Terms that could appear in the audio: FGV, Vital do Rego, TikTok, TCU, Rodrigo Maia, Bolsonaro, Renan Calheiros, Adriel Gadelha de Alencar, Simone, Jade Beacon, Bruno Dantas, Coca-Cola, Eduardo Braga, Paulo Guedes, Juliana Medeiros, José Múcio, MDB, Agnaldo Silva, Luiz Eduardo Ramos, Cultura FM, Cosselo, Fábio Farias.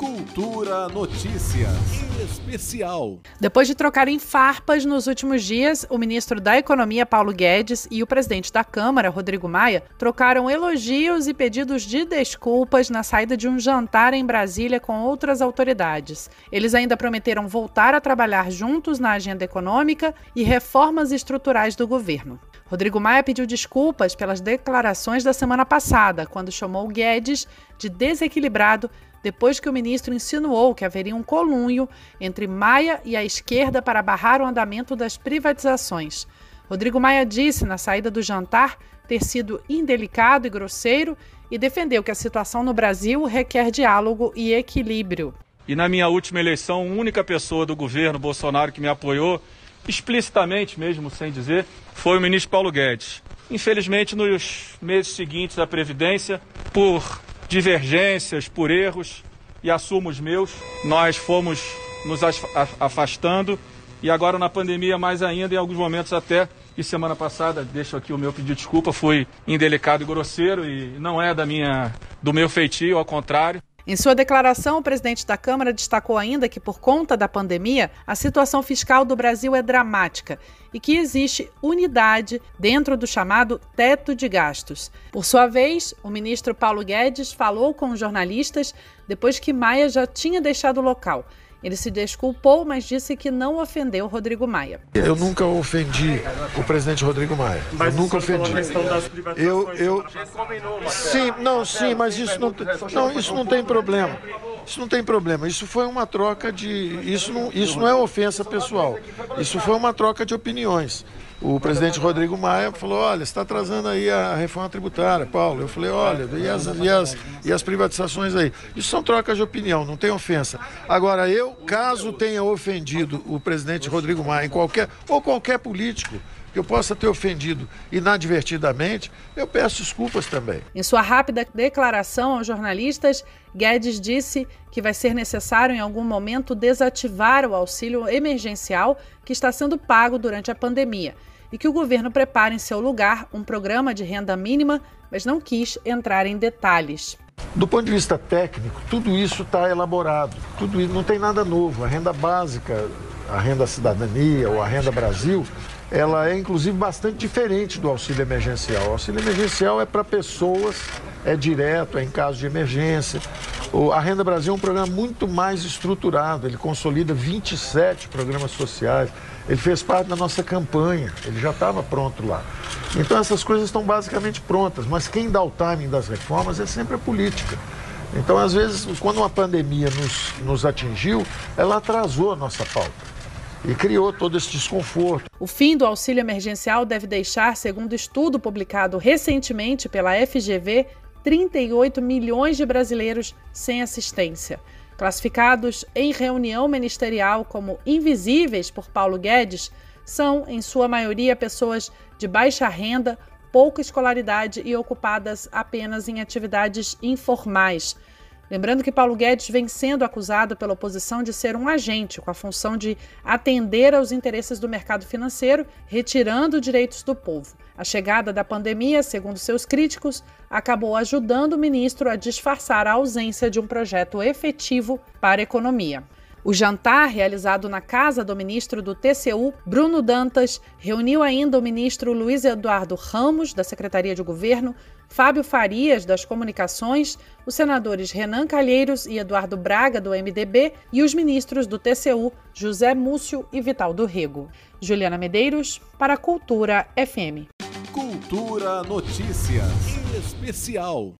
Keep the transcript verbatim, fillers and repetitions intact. Cultura Notícias Especial. Depois de trocarem farpas nos últimos dias, o ministro da Economia, Paulo Guedes, e o presidente da Câmara, Rodrigo Maia, trocaram elogios e pedidos de desculpas na saída de um jantar em Brasília com outras autoridades. Eles ainda prometeram voltar a trabalhar juntos na agenda econômica e reformas estruturais do governo. Rodrigo Maia pediu desculpas pelas declarações da semana passada, quando chamou Guedes de desequilibrado depois que o ministro insinuou que haveria um colunho entre Maia e a esquerda para barrar o andamento das privatizações. Rodrigo Maia disse na saída do jantar ter sido indelicado e grosseiro e defendeu que a situação no Brasil requer diálogo e equilíbrio. E na minha última eleição, a única pessoa do governo Bolsonaro que me apoiou explicitamente, mesmo sem dizer, foi o ministro Paulo Guedes. Infelizmente, nos meses seguintes à Previdência, por divergências, por erros, e assumo os meus, nós fomos nos afastando e agora na pandemia mais ainda, em alguns momentos até, e semana passada, deixo aqui o meu pedido de desculpa, fui indelicado e grosseiro e não é da minha, do meu feitio, ao contrário. Em sua declaração, o presidente da Câmara destacou ainda que, por conta da pandemia, a situação fiscal do Brasil é dramática e que existe unidade dentro do chamado teto de gastos. Por sua vez, o ministro Paulo Guedes falou com os jornalistas depois que Maia já tinha deixado o local. Ele se desculpou, mas disse que não ofendeu Rodrigo Maia. Eu nunca ofendi o presidente Rodrigo Maia. Mas eu nunca ofendi. Eu, eu... Sim, não, sim, mas isso não, não, isso não tem problema. Isso não tem problema. Isso foi uma troca de... Isso não, isso não é ofensa pessoal. Isso foi uma troca de opiniões. O presidente Rodrigo Maia falou, olha, você está atrasando aí a reforma tributária, Paulo. Eu falei, olha, e as, e as, e as privatizações aí? Isso são trocas de opinião, não tem ofensa. Agora, eu, caso tenha ofendido o presidente Rodrigo Maia em qualquer, ou qualquer político, que eu possa ter ofendido inadvertidamente, eu peço desculpas também. Em sua rápida declaração aos jornalistas, Guedes disse que vai ser necessário em algum momento desativar o auxílio emergencial que está sendo pago durante a pandemia e que o governo prepara em seu lugar um programa de renda mínima, mas não quis entrar em detalhes. Do ponto de vista técnico, tudo isso está elaborado, tudo isso, não tem nada novo. A renda básica, a renda cidadania ou a renda Brasil, ela é, inclusive, bastante diferente do auxílio emergencial. O auxílio emergencial é para pessoas, é direto, é em caso de emergência. O, a Renda Brasil é um programa muito mais estruturado, ele consolida vinte e sete programas sociais, ele fez parte da nossa campanha, ele já estava pronto lá. Então, essas coisas estão basicamente prontas, mas quem dá o timing das reformas é sempre a política. Então, às vezes, quando uma pandemia nos, nos atingiu, ela atrasou a nossa pauta e criou todo esse desconforto. O fim do auxílio emergencial deve deixar, segundo estudo publicado recentemente pela F G V, trinta e oito milhões de brasileiros sem assistência. Classificados em reunião ministerial como invisíveis por Paulo Guedes, são, em sua maioria, pessoas de baixa renda, pouca escolaridade e ocupadas apenas em atividades informais. Lembrando que Paulo Guedes vem sendo acusado pela oposição de ser um agente com a função de atender aos interesses do mercado financeiro, retirando direitos do povo. A chegada da pandemia, segundo seus críticos, acabou ajudando o ministro a disfarçar a ausência de um projeto efetivo para a economia. O jantar, realizado na casa do ministro do T C U, Bruno Dantas, reuniu ainda o ministro Luiz Eduardo Ramos, da Secretaria de Governo, Fábio Farias, das Comunicações, os senadores Renan Calheiros e Eduardo Braga, do M D B, e os ministros do T C U, José Múcio e Vital do Rego. Juliana Medeiros, para a Cultura F M. Cultura Notícias Especial.